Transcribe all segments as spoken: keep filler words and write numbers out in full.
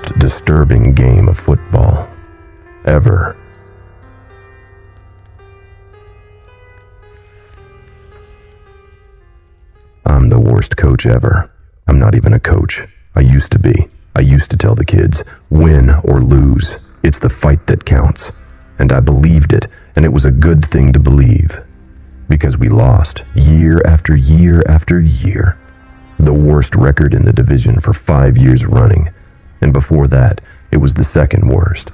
most disturbing game of football ever. I'm the worst coach ever. I'm not even a coach. I used to be. I used to tell the kids, win or lose, it's the fight that counts. And I believed it, and it was a good thing to believe. Because we lost, year after year after year. The worst record in the division for five years running, and before that, it was the second worst.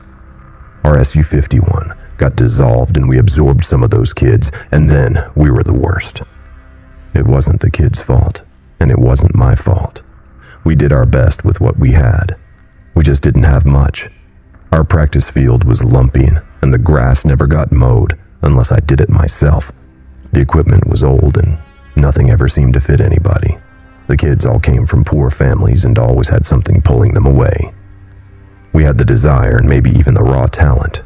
Our S U fifty-one got dissolved and we absorbed some of those kids, and then we were the worst. It wasn't the kids' fault, and it wasn't my fault. We did our best with what we had. We just didn't have much. Our practice field was lumpy, and the grass never got mowed unless I did it myself. The equipment was old, and nothing ever seemed to fit anybody. The kids all came from poor families and always had something pulling them away. We had the desire and maybe even the raw talent,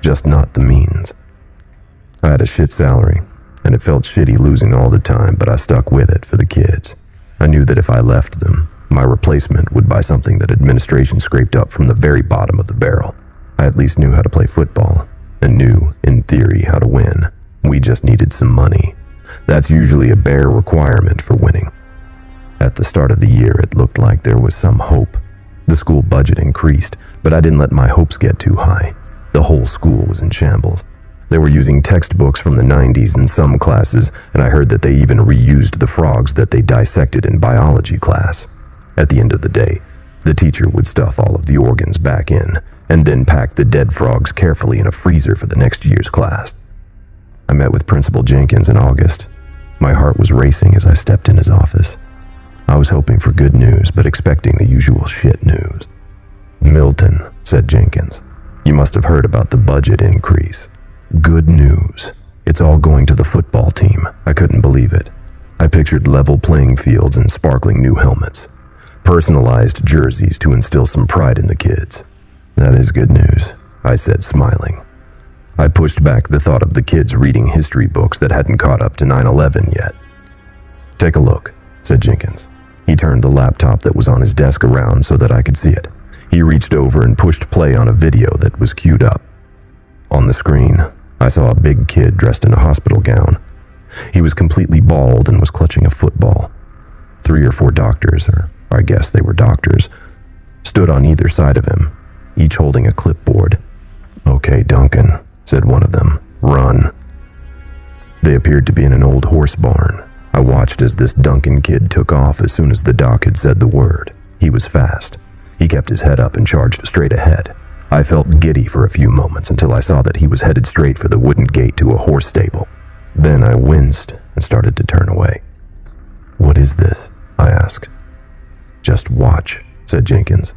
just not the means. I had a shit salary, and it felt shitty losing all the time, but I stuck with it for the kids. I knew that if I left them, my replacement would buy something that administration scraped up from the very bottom of the barrel. I at least knew how to play football, and knew, in theory, how to win. We just needed some money. That's usually a bare requirement for winning. At the start of the year, it looked like there was some hope. The school budget increased, but I didn't let my hopes get too high. The whole school was in shambles. They were using textbooks from the nineties in some classes, and I heard that they even reused the frogs that they dissected in biology class. At the end of the day, the teacher would stuff all of the organs back in, and then pack the dead frogs carefully in a freezer for the next year's class. I met with Principal Jenkins in August. My heart was racing as I stepped in his office. I was hoping for good news, but expecting the usual shit news. "Milton," said Jenkins, "you must have heard about the budget increase. Good news. It's all going to the football team." I couldn't believe it. I pictured level playing fields and sparkling new helmets. Personalized jerseys to instill some pride in the kids. "That is good news," I said, smiling. I pushed back the thought of the kids reading history books that hadn't caught up to nine eleven yet. "Take a look," said Jenkins. He turned the laptop that was on his desk around so that I could see it. He reached over and pushed play on a video that was queued up. On the screen, I saw a big kid dressed in a hospital gown. He was completely bald and was clutching a football. Three or four doctors, or I guess they were doctors, stood on either side of him, each holding a clipboard. "Okay, Duncan," said one of them, "run." They appeared to be in an old horse barn. I watched as this Duncan kid took off as soon as the doc had said the word. He was fast. He kept his head up and charged straight ahead. I felt giddy for a few moments until I saw that he was headed straight for the wooden gate to a horse stable. Then I winced and started to turn away. "What is this?" I asked. "Just watch," said Jenkins.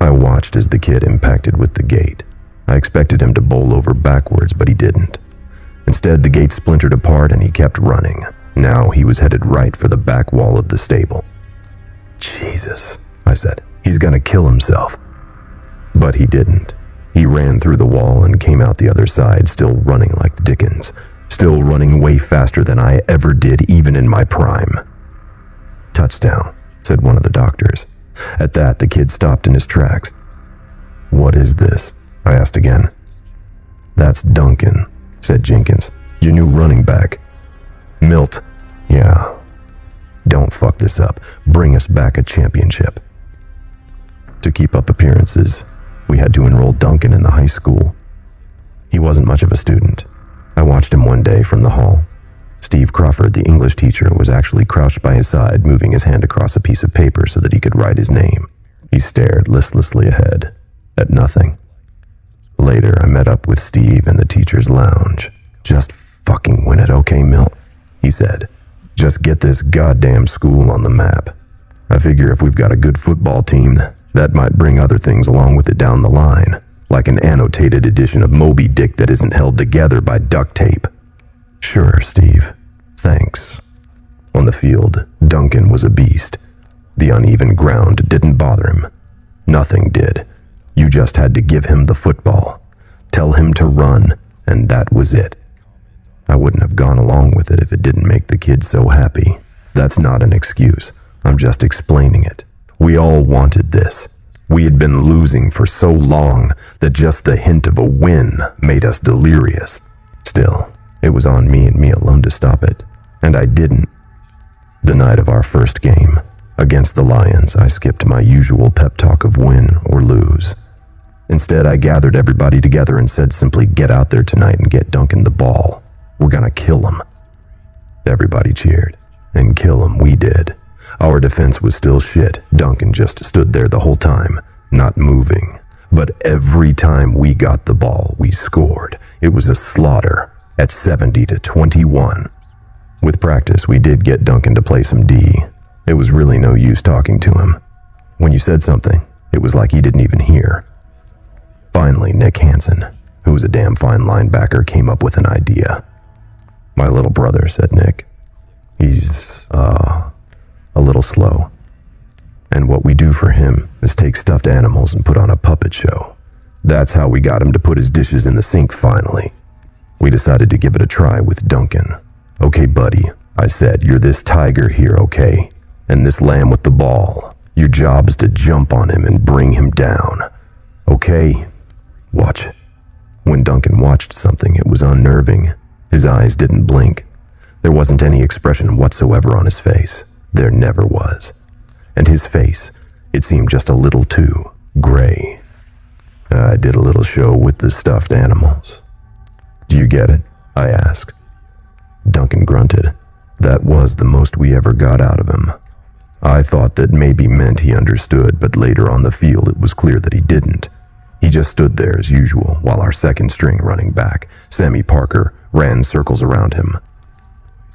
I watched as the kid impacted with the gate. I expected him to bowl over backwards, but he didn't. Instead, the gate splintered apart and he kept running. Now he was headed right for the back wall of the stable. "Jesus," I said, "he's gonna kill himself." But he didn't. He ran through the wall and came out the other side, still running like the dickens, still running way faster than I ever did, even in my prime. "Touchdown," said one of the doctors. At that, the kid stopped in his tracks. "What is this?" I asked again. "That's Duncan," said Jenkins, "your new running back." "Milt." "Yeah. Don't fuck this up. Bring us back a championship." To keep up appearances, we had to enroll Duncan in the high school. He wasn't much of a student. I watched him one day from the hall. Steve Crawford, the English teacher, was actually crouched by his side, moving his hand across a piece of paper so that he could write his name. He stared listlessly ahead, at nothing. Later, I met up with Steve in the teacher's lounge. "Just fucking win it, okay, Milt?" he said. "Just get this goddamn school on the map. I figure if we've got a good football team, that might bring other things along with it down the line, like an annotated edition of Moby Dick that isn't held together by duct tape." "Sure, Steve. Thanks." On the field, Duncan was a beast. The uneven ground didn't bother him. Nothing did. You just had to give him the football. Tell him to run, and that was it. I wouldn't have gone along with it if it didn't make the kids so happy. That's not an excuse. I'm just explaining it. We all wanted this. We had been losing for so long that just the hint of a win made us delirious. Still, it was on me and me alone to stop it, and I didn't. The night of our first game, against the Lions, I skipped my usual pep talk of win or lose. Instead, I gathered everybody together and said simply, "Get out there tonight and get Duncan the ball. We're gonna kill him." Everybody cheered, and kill him we did. Our defense was still shit. Duncan just stood there the whole time, not moving. But every time we got the ball, we scored. It was a slaughter at seventy to twenty-one. With practice, we did get Duncan to play some D. It was really no use talking to him. When you said something, it was like he didn't even hear. Finally, Nick Hansen, who was a damn fine linebacker, came up with an idea. "My little brother," said Nick, "he's, uh... a little slow, and what we do for him is take stuffed animals and put on a puppet show. That's how we got him to put his dishes in the sink finally. We decided to give it a try with Duncan. 'Okay, buddy,' I said, 'you're this tiger here, okay? And this lamb with the ball. Your job's to jump on him and bring him down. Okay? Watch.' When Duncan watched something, it was unnerving. His eyes didn't blink. There wasn't any expression whatsoever on his face. There never was. And his face, it seemed just a little too gray. I did a little show with the stuffed animals. 'Do you get it?' I asked. Duncan grunted. That was the most we ever got out of him. I thought that maybe meant he understood, but later on the field it was clear that he didn't. He just stood there as usual while our second string running back, Sammy Parker, ran circles around him.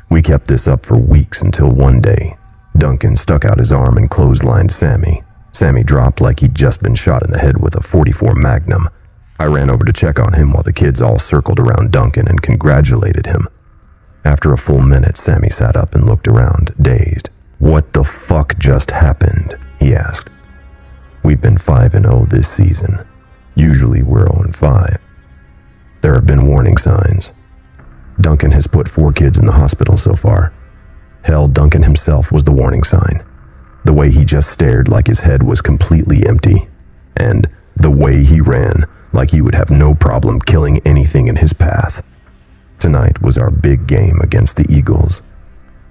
We kept this up for weeks until one day, Duncan stuck out his arm and clotheslined Sammy. Sammy dropped like he'd just been shot in the head with a forty-four Magnum. I ran over to check on him while the kids all circled around Duncan and congratulated him. After a full minute, Sammy sat up and looked around, dazed. 'What the fuck just happened?' he asked. 'We've been five and oh this season. Usually we're oh and five. There have been warning signs. Duncan has put four kids in the hospital so far. Hell, Duncan himself was the warning sign. The way he just stared like his head was completely empty, and the way he ran like he would have no problem killing anything in his path. Tonight was our big game against the Eagles.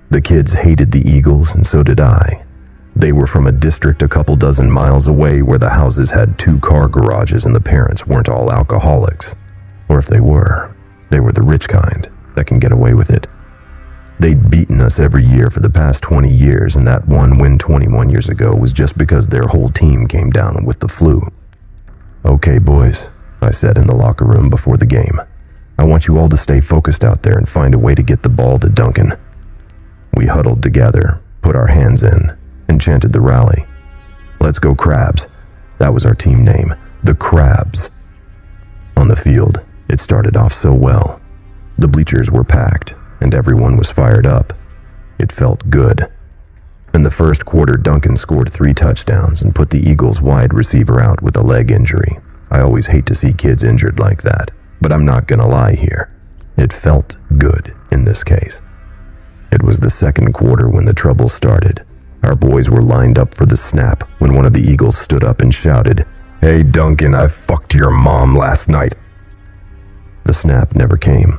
The kids hated the Eagles, and so did I. They were from a district a couple dozen miles away where the houses had two car garages and the parents weren't all alcoholics. Or if they were, they were the rich kind that can get away with it. They'd beaten us every year for the past twenty years, and that one win twenty-one years ago was just because their whole team came down with the flu. 'Okay, boys,' I said in the locker room before the game, 'I want you all to stay focused out there and find a way to get the ball to Duncan.' We huddled together, put our hands in, and chanted the rally. 'Let's go Crabs.' That was our team name, the Crabs. On the field, it started off so well. The bleachers were packed, and everyone was fired up. It felt good. In the first quarter, Duncan scored three touchdowns and put the Eagles' wide receiver out with a leg injury. I always hate to see kids injured like that, but I'm not gonna lie here. It felt good in this case. It was the second quarter when the trouble started. Our boys were lined up for the snap when one of the Eagles stood up and shouted, 'Hey Duncan, I fucked your mom last night.' The snap never came.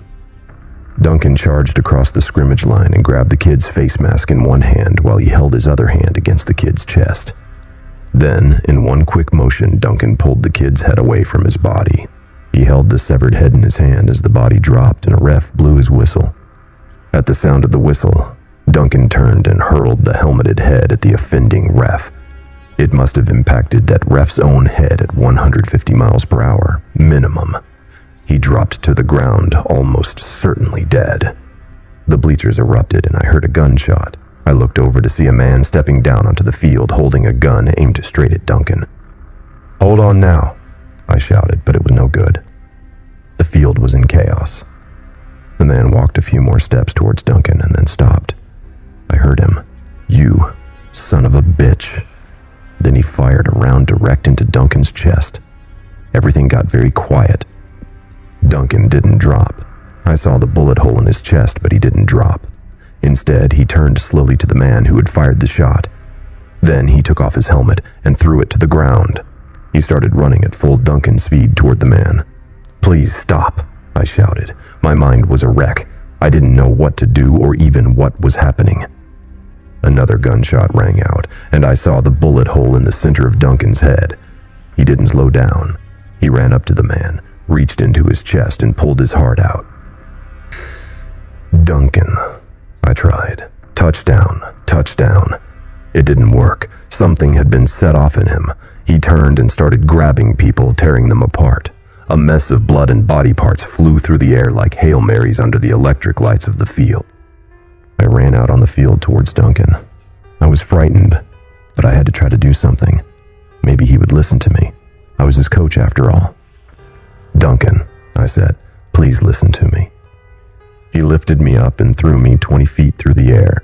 Duncan charged across the scrimmage line and grabbed the kid's face mask in one hand while he held his other hand against the kid's chest. Then, in one quick motion, Duncan pulled the kid's head away from his body. He held the severed head in his hand as the body dropped and a ref blew his whistle. At the sound of the whistle, Duncan turned and hurled the helmeted head at the offending ref. It must have impacted that ref's own head at one hundred fifty miles per hour, minimum. He dropped to the ground, almost certainly dead. The bleachers erupted and I heard a gunshot. I looked over to see a man stepping down onto the field holding a gun aimed straight at Duncan. 'Hold on now,' I shouted, but it was no good. The field was in chaos. The man walked a few more steps towards Duncan and then stopped. I heard him. 'You son of a bitch.' Then he fired a round direct into Duncan's chest. Everything got very quiet. Duncan didn't drop. I saw the bullet hole in his chest, but he didn't drop. Instead, he turned slowly to the man who had fired the shot. Then he took off his helmet and threw it to the ground. He started running at full Duncan speed toward the man. "Please stop," I shouted. My mind was a wreck. I didn't know what to do or even what was happening. Another gunshot rang out, and I saw the bullet hole in the center of Duncan's head. He didn't slow down. He ran up to the man, reached into his chest, and pulled his heart out. "Duncan," I tried. "Touchdown, touchdown." It didn't work. Something had been set off in him. He turned and started grabbing people, tearing them apart. A mess of blood and body parts flew through the air like Hail Marys under the electric lights of the field. I ran out on the field towards Duncan. I was frightened, but I had to try to do something. Maybe he would listen to me. I was his coach after all. "Duncan," I said, "please listen to me." He lifted me up and threw me twenty feet through the air.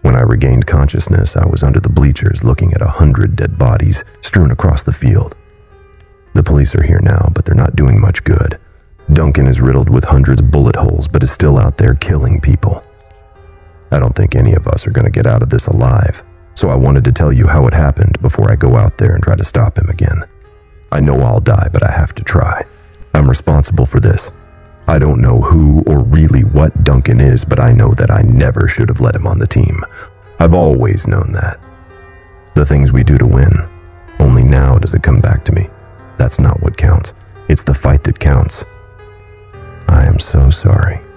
When I regained consciousness, I was under the bleachers looking at a hundred dead bodies strewn across the field. The police are here now, but they're not doing much good. Duncan is riddled with hundreds of bullet holes, but is still out there killing people. I don't think any of us are going to get out of this alive, so I wanted to tell you how it happened before I go out there and try to stop him again. I know I'll die, but I have to try. I'm responsible for this. I don't know who or really what Duncan is, but I know that I never should have let him on the team. I've always known that. The things we do to win, only now does it come back to me. That's not what counts. It's the fight that counts. I am so sorry.